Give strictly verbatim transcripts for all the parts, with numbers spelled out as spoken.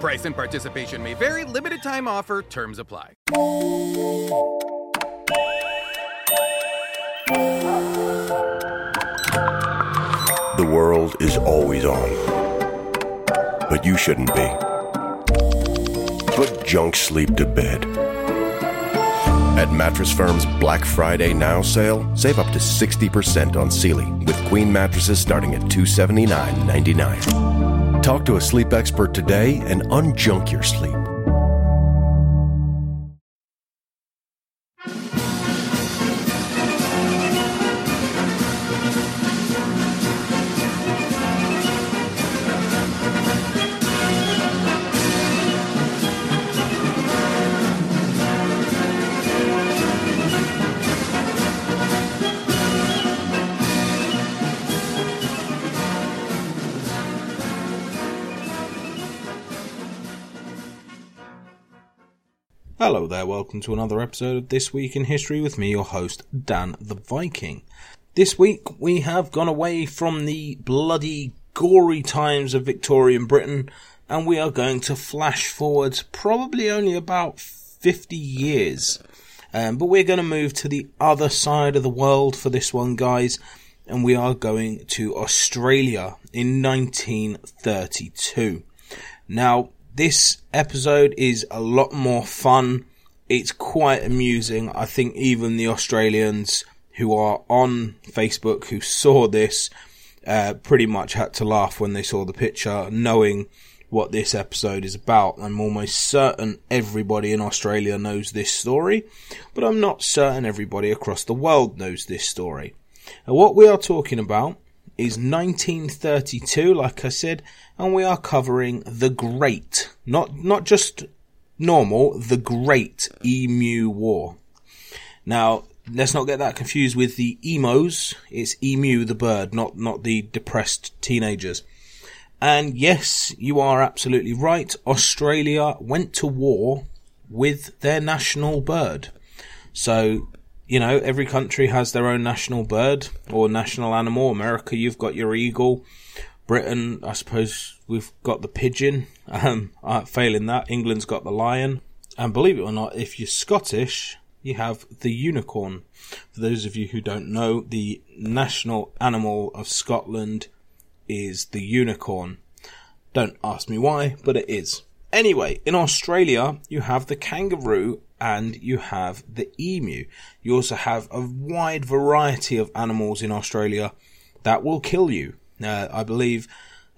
Price and participation may vary. Limited time offer. Terms apply. The world is always on, but you shouldn't be. Put junk sleep to bed. At Mattress Firm's Black Friday Now sale, save up to sixty percent on Sealy with queen mattresses starting at two hundred seventy-nine dollars and ninety-nine cents. Talk to a sleep expert today and unjunk your sleep. Hello there, welcome to another episode of This Week in History with me, your host, Dan the Viking. This week we have gone away from the bloody gory times of Victorian Britain and we are going to flash forwards probably only about fifty years. Um, but we're going to move to the other side of the world for this one, guys, and we are going to Australia in nineteen thirty-two. Now, this episode is a lot more fun. It's quite amusing. I think even the Australians who are on Facebook who saw this uh, pretty much had to laugh when they saw the picture, knowing what this episode is about. I'm almost certain everybody in Australia knows this story, but I'm not certain everybody across the world knows this story. And what we are talking about is nineteen thirty-two, like I said, and we are covering the Great, not not just normal, the Great Emu War. Now, let's not get that confused with the emos. It's emu the bird, not not the depressed teenagers. And yes, you are absolutely right. Australia went to war with their national bird. So, you know, every country has their own national bird or national animal. America, you've got your eagle. Britain, I suppose we've got the pigeon. Um, failing that, England's got the lion. And believe it or not, if you're Scottish, you have the unicorn. For those of you who don't know, the national animal of Scotland is the unicorn. Don't ask me why, but it is. Anyway, in Australia, you have the kangaroo and you have the emu. You also have a wide variety of animals in Australia that will kill you. Uh, I believe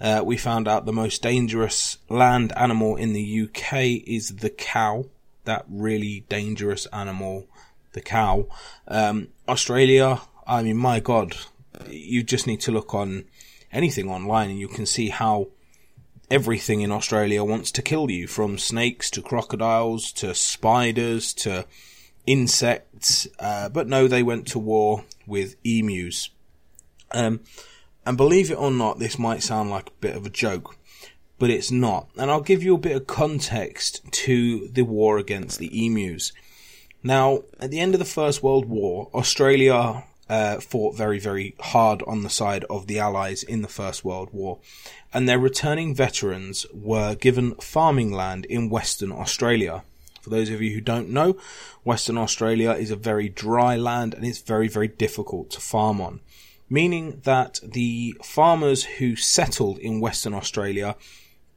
uh, we found out the most dangerous land animal in the U K is the cow. That really dangerous animal, the cow. Um, Australia, I mean, my God, you just need to look on anything online and you can see how everything in Australia wants to kill you, from snakes to crocodiles to spiders to insects. Uh, but no, they went to war with emus. Um, and believe it or not, this might sound like a bit of a joke, but it's not. And I'll give you a bit of context to the war against the emus. Now, at the end of the First World War, Australia Uh, fought very, very hard on the side of the Allies in the First World War, and their returning veterans were given farming land in Western Australia. For those of you who don't know, Western Australia is a very dry land and it's very, very difficult to farm on, meaning that the farmers who settled in Western Australia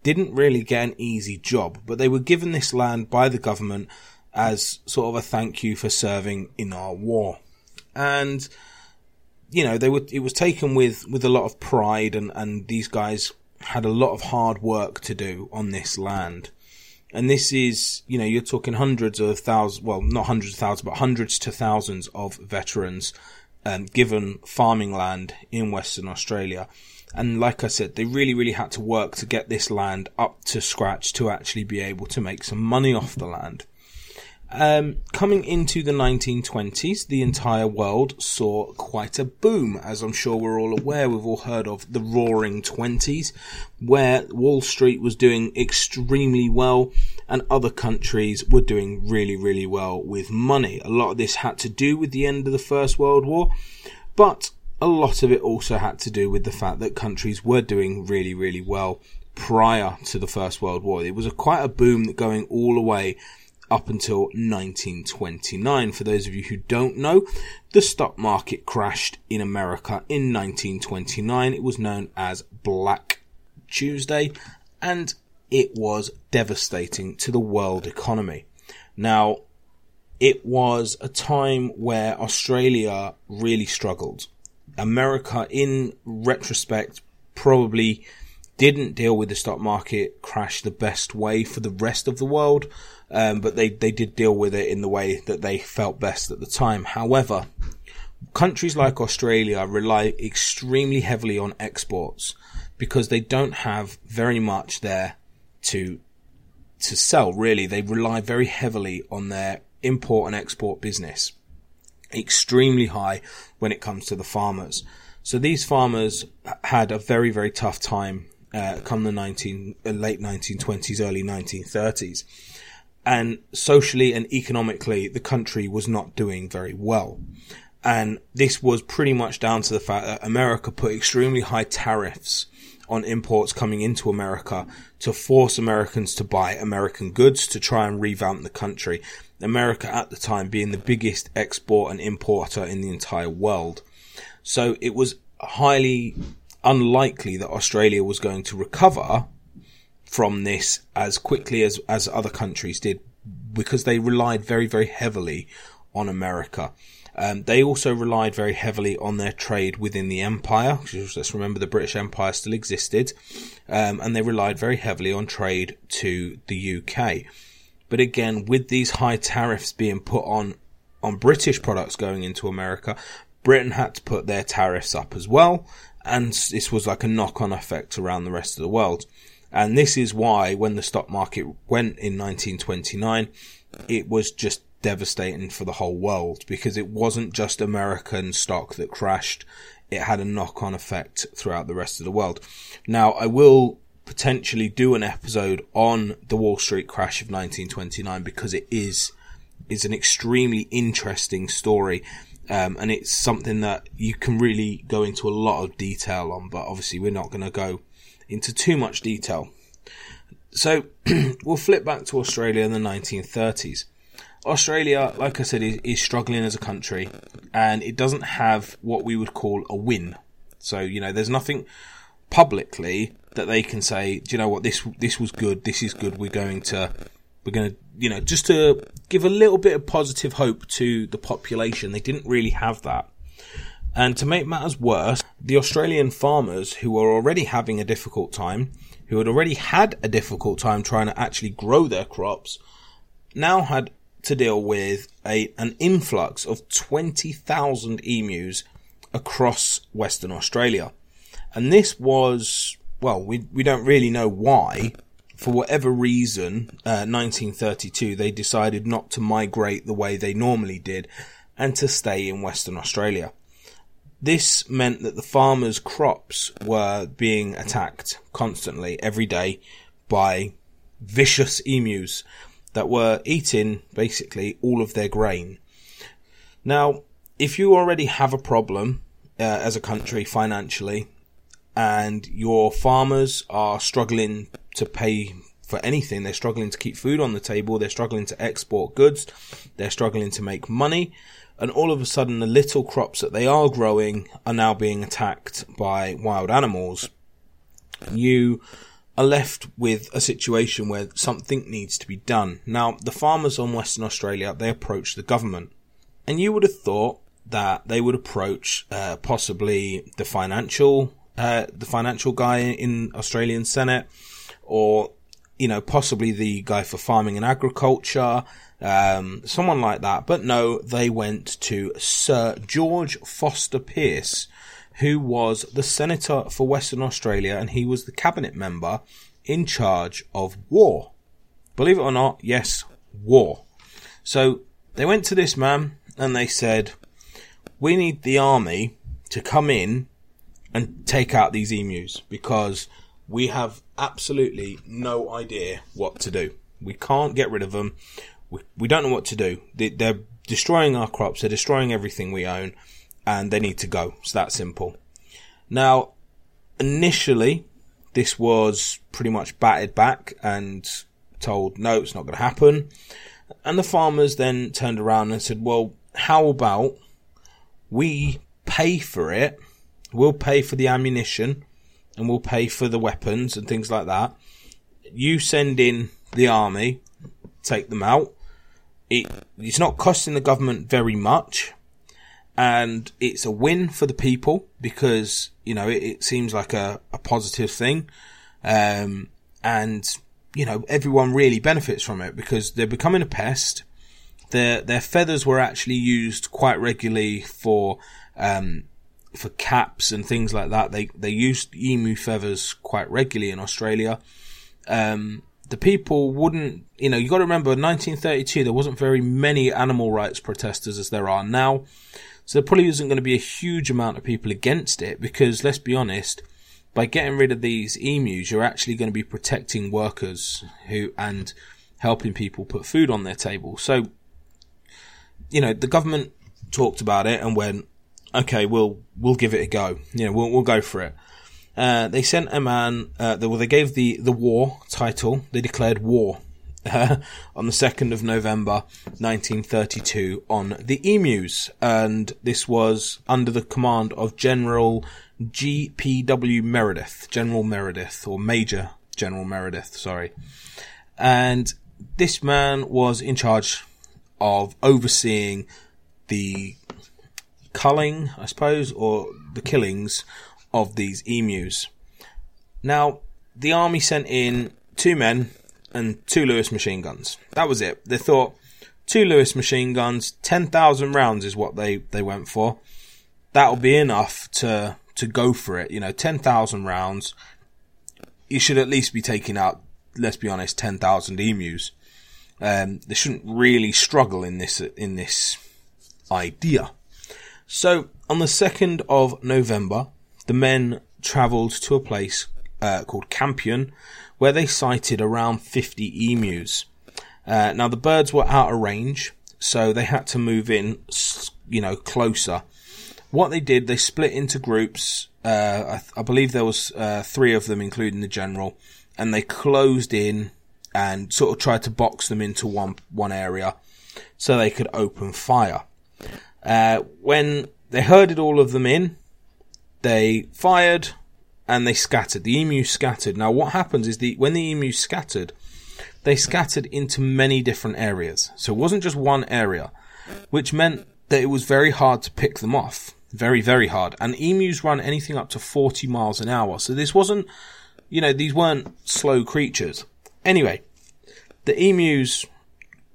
didn't really get an easy job, but they were given this land by the government as sort of a thank you for serving in our war. And, you know, they were, it was taken with, with a lot of pride, and, and these guys had a lot of hard work to do on this land. And this is, you know, you're talking hundreds of thousands, well, not hundreds of thousands, but hundreds to thousands of veterans um, given farming land in Western Australia. And like I said, they really, really had to work to get this land up to scratch to actually be able to make some money off the land. Um, coming into the nineteen twenties, the entire world saw quite a boom, as I'm sure we're all aware. We've all heard of the Roaring Twenties, where Wall Street was doing extremely well and other countries were doing really, really well with money. A lot of this had to do with the end of the First World War, but a lot of it also had to do with the fact that countries were doing really, really well prior to the First World War. It was a, quite a boom going all the way up until nineteen twenty-nine. For those of you who don't know, the stock market crashed in America in nineteen twenty-nine. It was known as Black Tuesday, and it was devastating to the world economy. Now, it was a time where Australia really struggled. America, in retrospect, probably didn't deal with the stock market crash the best way for the rest of the world. Um, but they, they did deal with it in the way that they felt best at the time. However, countries like Australia rely extremely heavily on exports because they don't have very much there to to sell, really. They rely very heavily on their import and export business, extremely high when it comes to the farmers. So these farmers had a very, very tough time uh, come the nineteen, uh, late nineteen twenties, early nineteen thirties. And socially and economically, the country was not doing very well. And this was pretty much down to the fact that America put extremely high tariffs on imports coming into America to force Americans to buy American goods to try and revamp the country. America at the time being the biggest export and importer in the entire world. So it was highly unlikely that Australia was going to recover from this as quickly as, as other countries did, because they relied very, very heavily on America. Um, they also relied very heavily on their trade within the empire. Let's remember the British Empire still existed. Um, and they relied very heavily on trade to the U K. But again, with these high tariffs being put on, on British products going into America, Britain had to put their tariffs up as well. And this was like a knock-on effect around the rest of the world. And this is why when the stock market went in nineteen twenty-nine, it was just devastating for the whole world, because it wasn't just American stock that crashed. It had a knock-on effect throughout the rest of the world. Now, I will potentially do an episode on the Wall Street crash of nineteen twenty-nine, because it is, is an extremely interesting story. Um, and it's something that you can really go into a lot of detail on, but obviously we're not going to go into too much detail. So we'll flip back to Australia in the nineteen thirties. Australia, like I said, is, is struggling as a country, and it doesn't have what we would call a win. So, you know, there's nothing publicly that they can say, do you know what, this this was good, this is good, we're going to, we're going to, you know, just to give a little bit of positive hope to the population. They didn't really have that. And to make matters worse, the Australian farmers, who were already having a difficult time, who had already had a difficult time trying to actually grow their crops, now had to deal with a an influx of twenty thousand emus across Western Australia. And this was, well, we we don't really know why. For whatever reason, uh, nineteen thirty-two, they decided not to migrate the way they normally did and to stay in Western Australia. This meant that the farmers' crops were being attacked constantly, every day, by vicious emus that were eating, basically, all of their grain. Now, if you already have a problem uh, as a country financially, and your farmers are struggling to pay for anything, they're struggling to keep food on the table, they're struggling to export goods, they're struggling to make money, and all of a sudden the little crops that they are growing are now being attacked by wild animals, you are left with a situation where something needs to be done. Now, the farmers on Western Australia, they approached the government. And you would have thought that they would approach uh, possibly the financial uh, the financial guy in Australian Senate, or, you know, possibly the guy for farming and agriculture, um, someone like that. But no, they went to Sir George Foster Pierce, who was the Senator for Western Australia, and he was the cabinet member in charge of war. Believe it or not, yes, war. So they went to this man and they said, we need the army to come in and take out these emus because we have absolutely no idea what to do. We can't get rid of them. We, we don't know what to do. They, they're destroying our crops. They're destroying everything we own and they need to go. It's that simple. Now, initially, this was pretty much batted back and told, no, it's not going to happen. And the farmers then turned around and said, well, how about we pay for it? We'll pay for the ammunition and we'll pay for the weapons and things like that. You send in the army, take them out. It, it's not costing the government very much. And it's a win for the people because, you know, it, it seems like a, a positive thing. Um, and, you know, everyone really benefits from it because they're becoming a pest. Their, their feathers were actually used quite regularly for, um, for caps and things like that. They, they used emu feathers quite regularly in Australia. Um, the people wouldn't, you know, you got to remember nineteen thirty-two, there wasn't very many animal rights protesters as there are now. So there probably isn't going to be a huge amount of people against it because, let's be honest, by getting rid of these emus, you're actually going to be protecting workers who and helping people put food on their table. So, you know, the government talked about it and went, okay, we'll we'll give it a go. You know, we'll we'll go for it. Uh, they sent a man. Uh, they, well, they gave the the war title. They declared war Uh, on the second of November nineteen thirty-two on the emus, and this was under the command of General G P W Meredith, General Meredith, or Major General Meredith, sorry. And this man was in charge of overseeing the culling, I suppose, or the killings of these emus. Now, the army sent in two men and two Lewis machine guns. That was it. They thought two Lewis machine guns, ten thousand rounds is what they, they went for. That'll be enough to, to go for it. You know, ten thousand rounds. You should at least be taking out, let's be honest, ten thousand emus. Um, they shouldn't really struggle in this, in this idea. So on the second of November, the men travelled to a place uh, called Campion, where they sighted around fifty emus. Uh, now, the birds were out of range, so they had to move in, you know, closer. What they did, they split into groups. Uh, I, th- I believe there was uh, three of them, including the general, and they closed in and sort of tried to box them into one one area so they could open fire. Uh, when they herded all of them in, they fired, and they scattered. The emu scattered. Now, what happens is the when the emu scattered, they scattered into many different areas. So it wasn't just one area, which meant that it was very hard to pick them off. Very, very hard. And emus run anything up to forty miles an hour. So this wasn't, you know, these weren't slow creatures. Anyway, the emus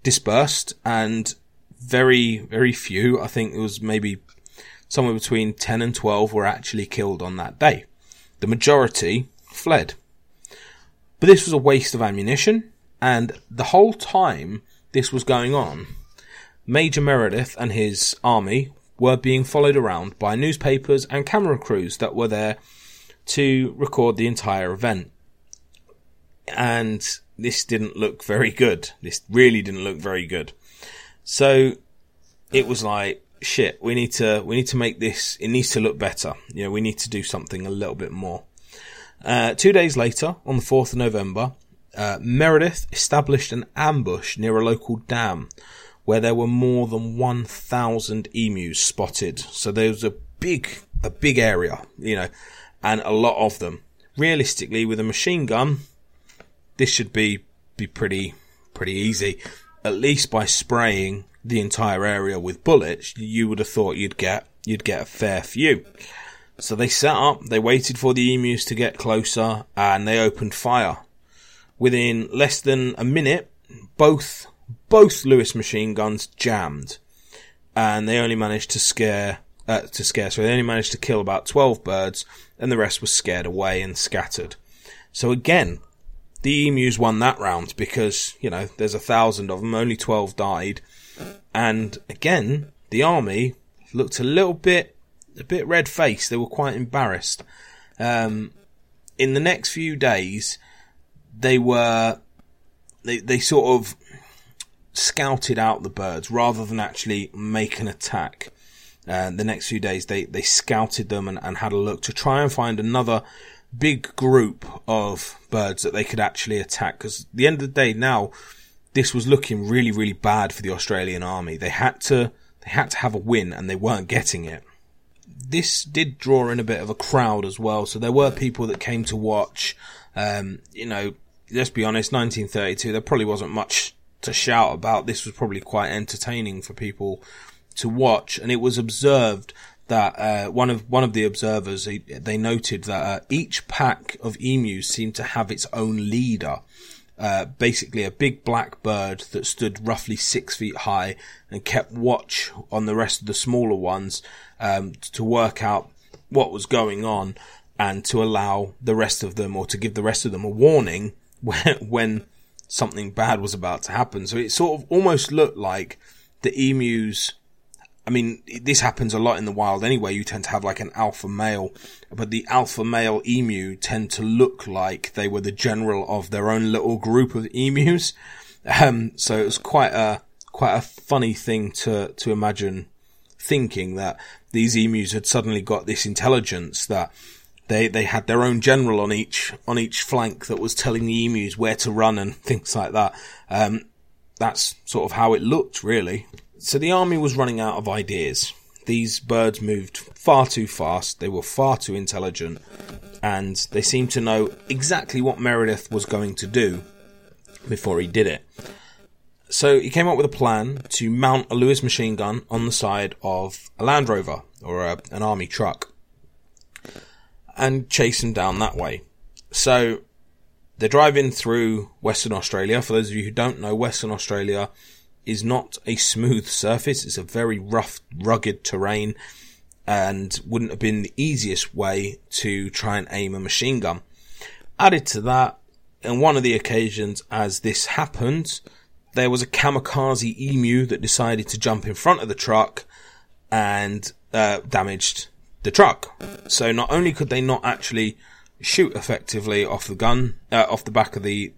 dispersed and very, very few, I think it was maybe somewhere between ten and twelve, were actually killed on that day. The majority fled. But this was a waste of ammunition, and the whole time this was going on, Major Meredith and his army were being followed around by newspapers and camera crews that were there to record the entire event. And this didn't look very good. This really didn't look very good. So it was like, shit, we need to we need to make this, it needs to look better. You know, we need to do something a little bit more. Uh, two days later, on the fourth of November, uh, Meredith established an ambush near a local dam where there were more than one thousand emus spotted. So there was a big, a big area, you know, and a lot of them. Realistically, with a machine gun, this should be, be pretty, pretty easy, at least by spraying the entire area with bullets. You would have thought you'd get you'd get a fair few. So they set up, they waited for the emus to get closer, and they opened fire. Within less than a minute, both both Lewis machine guns jammed, and they only managed to scare uh, to scare. So they only managed to kill about twelve birds, and the rest were scared away and scattered. So again, the emus won that round because, you know, there's a thousand of them, only twelve died. And again, the army looked a little bit, a bit red-faced. They were quite embarrassed. Um, in the next few days, they were, they, they sort of scouted out the birds rather than actually make an attack. Uh, the next few days, they, they scouted them and, and had a look to try and find another big group of birds that they could actually attack. Because at the end of the day now, this was looking really, really bad for the Australian army. They had to, they had to have a win, and they weren't getting it. This did draw in a bit of a crowd as well. So there were people that came to watch. Um, you know, let's be honest, nineteen thirty-two, there probably wasn't much to shout about. This was probably quite entertaining for people to watch. And it was observed that uh, one of one of the observers, he, they noted that uh, each pack of emus seemed to have its own leader, uh, basically a big black bird that stood roughly six feet high and kept watch on the rest of the smaller ones um, to work out what was going on and to allow the rest of them, or to give the rest of them a warning when, when something bad was about to happen. So it sort of almost looked like the emus... I mean, this happens a lot in the wild anyway. You tend to have like an alpha male, but the alpha male emu tend to look like they were the general of their own little group of emus. Um, so it was quite a, quite a funny thing to, to imagine, thinking that these emus had suddenly got this intelligence that they, they had their own general on each, on each flank that was telling the emus where to run and things like that. Um, that's sort of how it looked, really. So the army was running out of ideas. These birds moved far too fast. They were far too intelligent. And they seemed to know exactly what Meredith was going to do before he did it. So he came up with a plan to mount a Lewis machine gun on the side of a Land Rover or a, an army truck and chase him down that way. So they're driving through Western Australia. For those of you who don't know, Western Australia is not a smooth surface. It's a very rough, rugged terrain, and wouldn't have been the easiest way to try and aim a machine gun. Added to that, on one of the occasions as this happened, there was a kamikaze emu that decided to jump in front of the truck and uh, damaged the truck. So not only could they not actually shoot effectively off the gun, uh, off the back of the,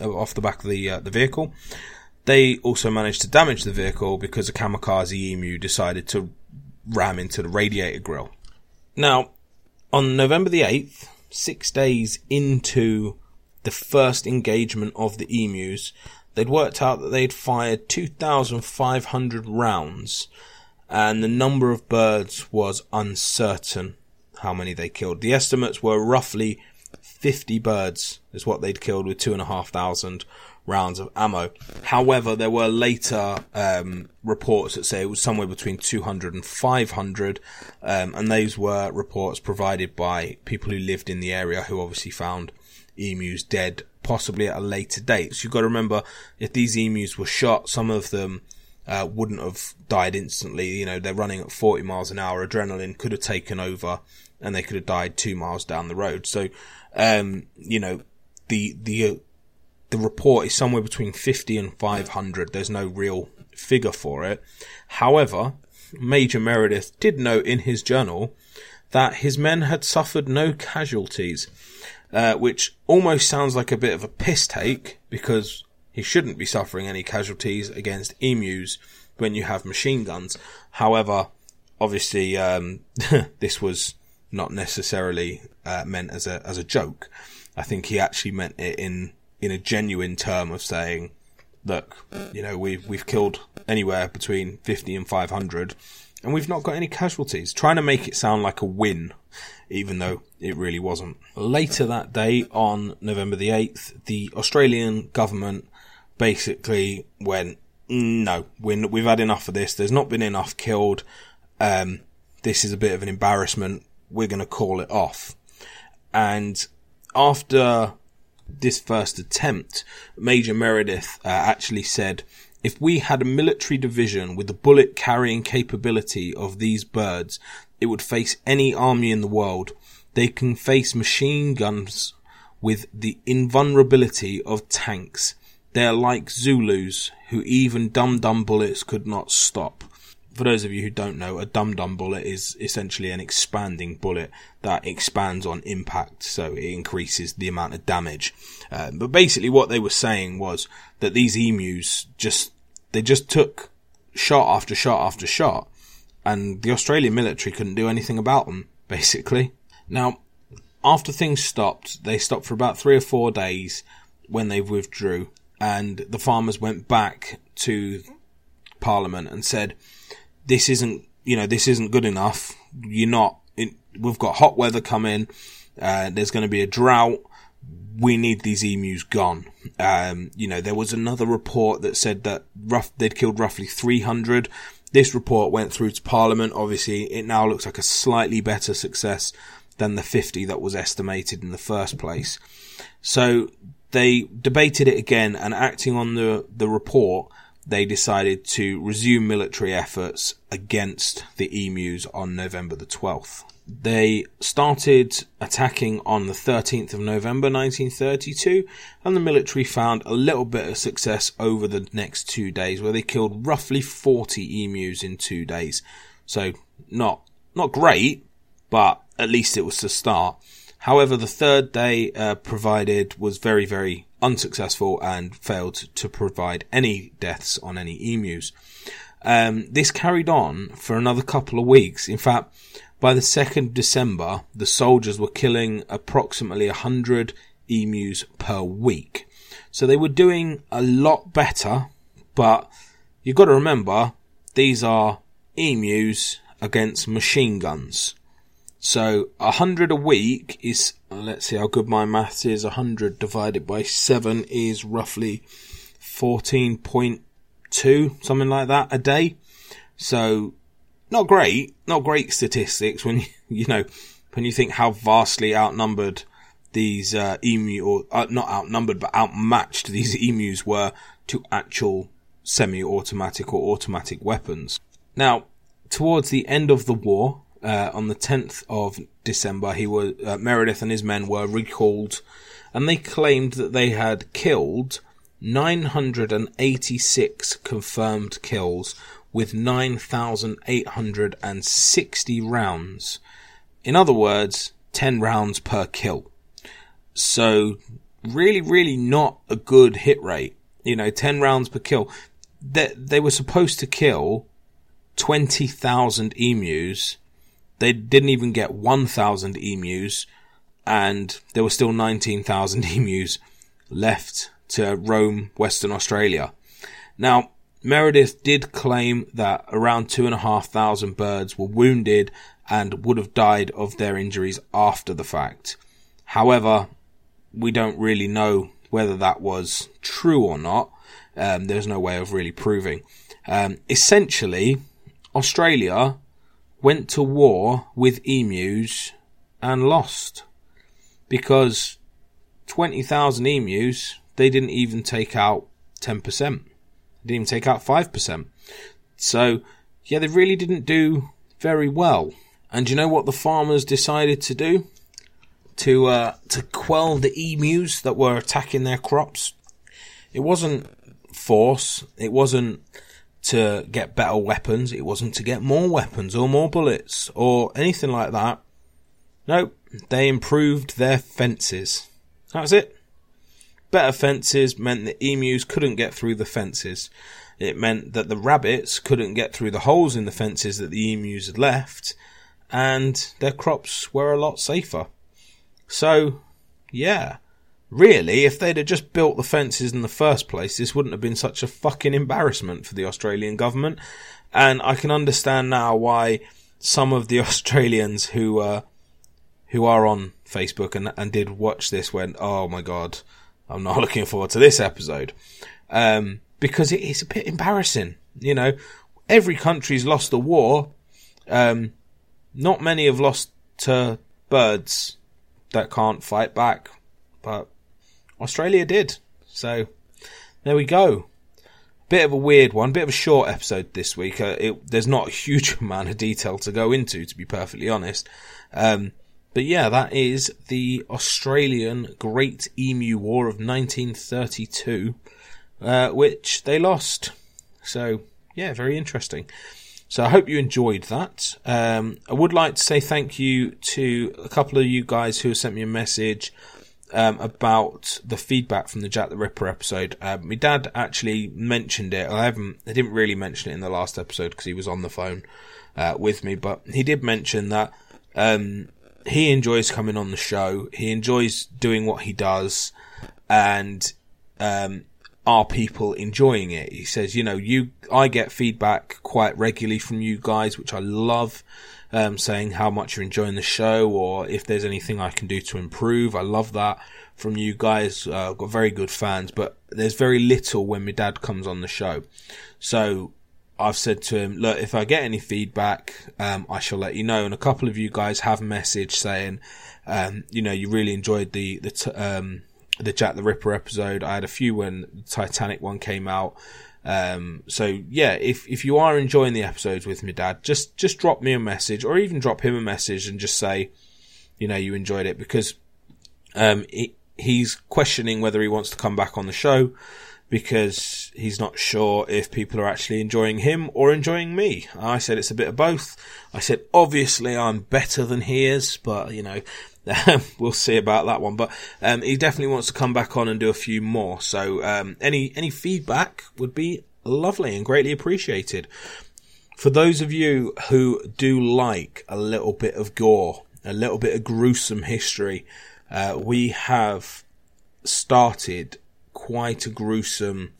uh, off the back of the uh, the vehicle, they also managed to damage the vehicle because a kamikaze emu decided to ram into the radiator grille. Now, on November the eighth, six days into the first engagement of the emus, they'd worked out that they'd fired two thousand five hundred rounds, and the number of birds was uncertain how many they killed. The estimates were roughly fifty birds is what they'd killed with two thousand five hundred rounds of ammo. However, there were later um, reports that say it was somewhere between two hundred and five hundred, um, and those were reports provided by people who lived in the area who obviously found emus dead, possibly at a later date. So you've got to remember, if these emus were shot, some of them uh, wouldn't have died instantly. You know, they're running at forty miles an hour. Adrenaline could have taken over, and they could have died two miles down the road. So, um, you know, the the uh, the report is somewhere between fifty and five hundred. There's no real figure for it. However, Major Meredith did note in his journal that his men had suffered no casualties, uh, which almost sounds like a bit of a piss take, because he shouldn't be suffering any casualties against emus when you have machine guns. However, obviously, um, this was not necessarily uh, meant as a as a joke. I think he actually meant it in... in a genuine term of saying, look, you know, we've, we've killed anywhere between fifty and five hundred, and we've not got any casualties. Trying to make it sound like a win, even though it really wasn't. Later that day, on November the eighth, the Australian government basically went, no, we're, we've had enough of this. There's not been enough killed. Um, this is a bit of an embarrassment. We're going to call it off. And after this first attempt, Major Meredith uh, actually said, if we had a military division with the bullet carrying capability of these birds, it would face any army in the world. They can face machine guns with the invulnerability of tanks. They are like Zulus, who even dum-dum bullets could not stop. For those of you who don't know, a dum-dum bullet is essentially an expanding bullet that expands on impact, so it increases the amount of damage. Uh, but basically what they were saying was that these emus just, they just took shot after shot after shot, and the Australian military couldn't do anything about them, basically. Now, after things stopped, they stopped for about three or four days when they withdrew, and the farmers went back to Parliament and said, this isn't, you know, this isn't good enough. You're not, it, we've got hot weather coming, uh, there's going to be a drought, we need these emus gone. Um, you know, there was another report that said that rough, they'd killed roughly three hundred. This report went through to Parliament. Obviously, it now looks like a slightly better success than the fifty that was estimated in the first place. So they debated it again, and acting on the, the report, they decided to resume military efforts against the emus on November the twelfth. They started attacking on the thirteenth of November nineteen thirty-two, and the military found a little bit of success over the next two days, where they killed roughly forty emus in two days. So not not great, but at least it was a start. However, the third day uh, provided was very, very unsuccessful and failed to provide any deaths on any emus. Um, this carried on for another couple of weeks. In fact, by the second of December, the soldiers were killing approximately one hundred emus per week. So they were doing a lot better, but you've got to remember, these are emus against machine guns. So one hundred a week is, let's see how good my maths is, one hundred divided by seven is roughly fourteen point two, something like that, a day. So not great, not great statistics when, you, you know, when you think how vastly outnumbered these uh, emu, or uh, not outnumbered, but outmatched these emus were to actual semi-automatic or automatic weapons. Now, towards the end of the war, Uh, on the tenth of December, he was, uh, Meredith and his men were recalled, and they claimed that they had killed nine hundred eighty-six confirmed kills with nine thousand eight hundred sixty rounds. In other words, ten rounds per kill. So really, really not a good hit rate. You know, ten rounds per kill. They, they were supposed to kill twenty thousand emus. They didn't even get one thousand emus, and there were still nineteen thousand emus left to roam Western Australia. Now, Meredith did claim that around two thousand five hundred birds were wounded and would have died of their injuries after the fact. However, we don't really know whether that was true or not. Um, there's no way of really proving. Um, essentially, Australia went to war with emus and lost, because twenty thousand emus, they didn't even take out ten percent. They didn't even take out five percent. So, yeah, they really didn't do very well. And you know what the farmers decided to do? To, uh, to quell the emus that were attacking their crops. It wasn't force. It wasn't to get better weapons, it wasn't to get more weapons or more bullets or anything like that. Nope, they improved their fences. That was it. Better fences meant that emus couldn't get through the fences. It meant that the rabbits couldn't get through the holes in the fences that the emus had left, and their crops were a lot safer. So, yeah. Really, if they'd have just built the fences in the first place, this wouldn't have been such a fucking embarrassment for the Australian government. And I can understand now why some of the Australians who uh, who are on Facebook and, and did watch this went, oh my God, I'm not looking forward to this episode. Um, because it is a bit embarrassing. You know, every country's lost a war. Um, not many have lost to birds that can't fight back. But Australia did. So there we go. Bit of a weird one, bit of a short episode this week. Uh, it, there's not a huge amount of detail to go into, to be perfectly honest. Um, but yeah, that is the Australian Great Emu War of nineteen thirty-two. uh, which they lost. So, yeah, very interesting. So I hope you enjoyed that. Um, I would like to say thank you to a couple of you guys who sent me a message um, about the feedback from the Jack the Ripper episode. Uh, my dad actually mentioned it. I haven't, I didn't really mention it in the last episode because he was on the phone uh, with me, but he did mention that um, he enjoys coming on the show. He enjoys doing what he does, and um, are people enjoying it? He says, you know, you, I get feedback quite regularly from you guys, which I love, um, saying how much you're enjoying the show or if there's anything I can do to improve. I love that from you guys. Uh, I've got very good fans, but there's very little when my dad comes on the show. So I've said to him, look, if I get any feedback, um, I shall let you know. And a couple of you guys have messaged saying, um, you know, you really enjoyed the, the, t- um, the Jack the Ripper episode. I had a few when the Titanic one came out. Um, so yeah, if, if you are enjoying the episodes with me, Dad, just, just drop me a message or even drop him a message and just say, you know, you enjoyed it, because, um, he, he's questioning whether he wants to come back on the show because he's not sure if people are actually enjoying him or enjoying me. I said, it's a bit of both. I said, obviously I'm better than he is, but you know, we'll see about that one, but um, he definitely wants to come back on and do a few more. So um, any any feedback would be lovely and greatly appreciated. For those of you who do like a little bit of gore, a little bit of gruesome history, uh, we have started quite a gruesome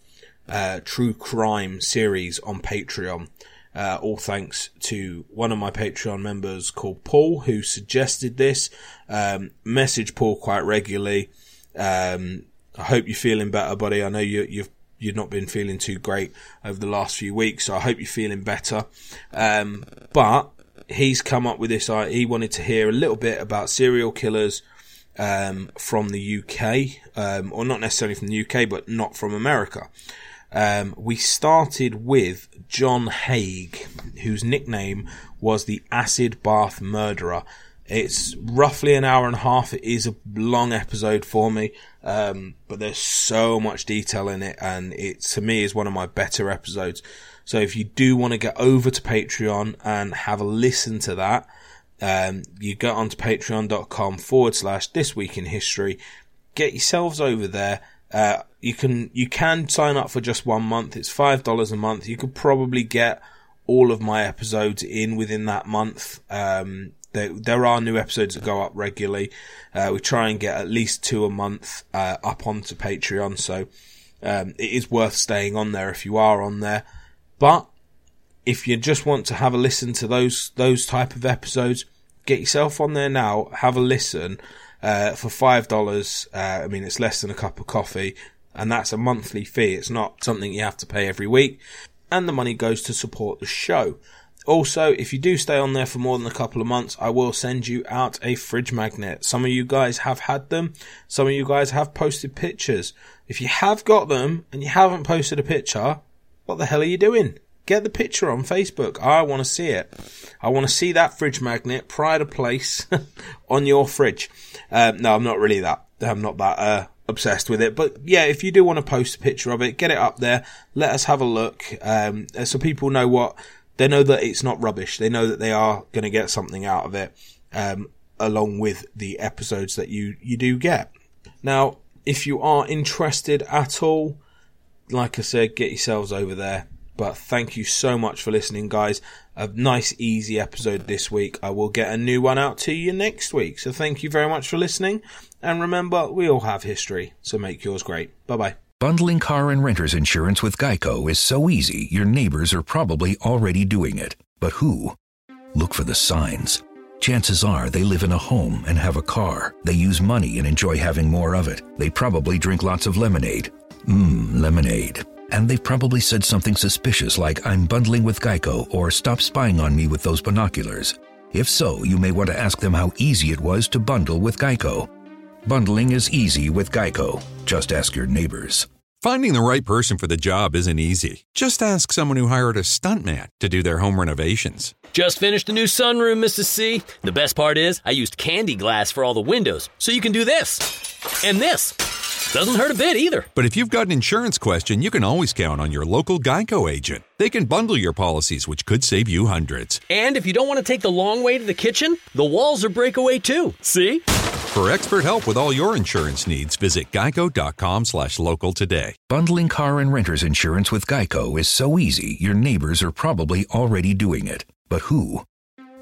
uh, true crime series on Patreon. Uh, all thanks to one of my Patreon members called Paul, who suggested this. Um, message Paul quite regularly. Um, I hope you're feeling better, buddy. I know you, you've you've not been feeling too great over the last few weeks, so I hope you're feeling better. Um, but he's come up with this. He wanted to hear a little bit about serial killers um, from the U K, um, or not necessarily from the U K, but not from America. Um, we started with John Hague, whose nickname was the Acid Bath Murderer. It's roughly an hour and a half. It is a long episode for me, um, but there's so much detail in it, and it, to me, is one of my better episodes. So if you do want to get over to Patreon and have a listen to that, um, you go onto patreon.com forward slash This Week in History. Get yourselves over there. Uh, you can, you can sign up for just one month. It's five dollars a month. You could probably get all of my episodes in within that month. Um, there, there are new episodes that go up regularly. Uh, we try and get at least two a month, uh, up onto Patreon. So, um, it is worth staying on there if you are on there. But if you just want to have a listen to those, those type of episodes, get yourself on there now, have a listen. Uh, for five dollars, uh, I mean, it's less than a cup of coffee, and that's a monthly fee. It's not something you have to pay every week, and the money goes to support the show. Also, if you do stay on there for more than a couple of months, I will send you out a fridge magnet. Some of you guys have had them. Some of you guys have posted pictures. If you have got them and you haven't posted a picture, what the hell are you doing? Get the picture on Facebook. I want to see it. I want to see that fridge magnet pride of place on your fridge. Um, no, I'm not really that. I'm not that uh, obsessed with it. But yeah, if you do want to post a picture of it, get it up there. Let us have a look. Um, so people know what, they know that it's not rubbish. They know that they are going to get something out of it, um, along with the episodes that you, you do get. Now, if you are interested at all, like I said, get yourselves over there. But thank you so much for listening, guys. A nice, easy episode this week. I will get a new one out to you next week. So thank you very much for listening. And remember, we all have history, so make yours great. Bye-bye. Bundling car and renter's insurance with GEICO is so easy, your neighbors are probably already doing it. But who? Look for the signs. Chances are they live in a home and have a car. They use money and enjoy having more of it. They probably drink lots of lemonade. Mmm, lemonade. And they've probably said something suspicious like, I'm bundling with GEICO, or stop spying on me with those binoculars. If so, you may want to ask them how easy it was to bundle with GEICO. Bundling is easy with GEICO. Just ask your neighbors. Finding the right person for the job isn't easy. Just ask someone who hired a stuntman to do their home renovations. Just finished a new sunroom, Missus C. The best part is I used candy glass for all the windows, so you can do this and this. Doesn't hurt a bit either. But if you've got an insurance question, you can always count on your local GEICO agent. They can bundle your policies, which could save you hundreds. And if you don't want to take the long way to the kitchen, the walls are breakaway too. See? For expert help with all your insurance needs, visit geico.com slash local today. Bundling car and renter's insurance with GEICO is so easy, your neighbors are probably already doing it. But who?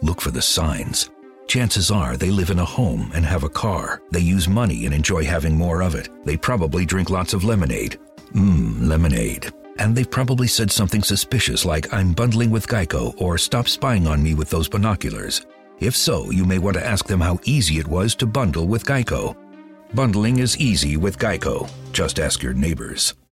Look for the signs. Chances are they live in a home and have a car. They use money and enjoy having more of it. They probably drink lots of lemonade. Mmm, lemonade. And they've probably said something suspicious like, "I'm bundling with GEICO," or "Stop spying on me with those binoculars." If so, you may want to ask them how easy it was to bundle with GEICO. Bundling is easy with GEICO. Just ask your neighbors.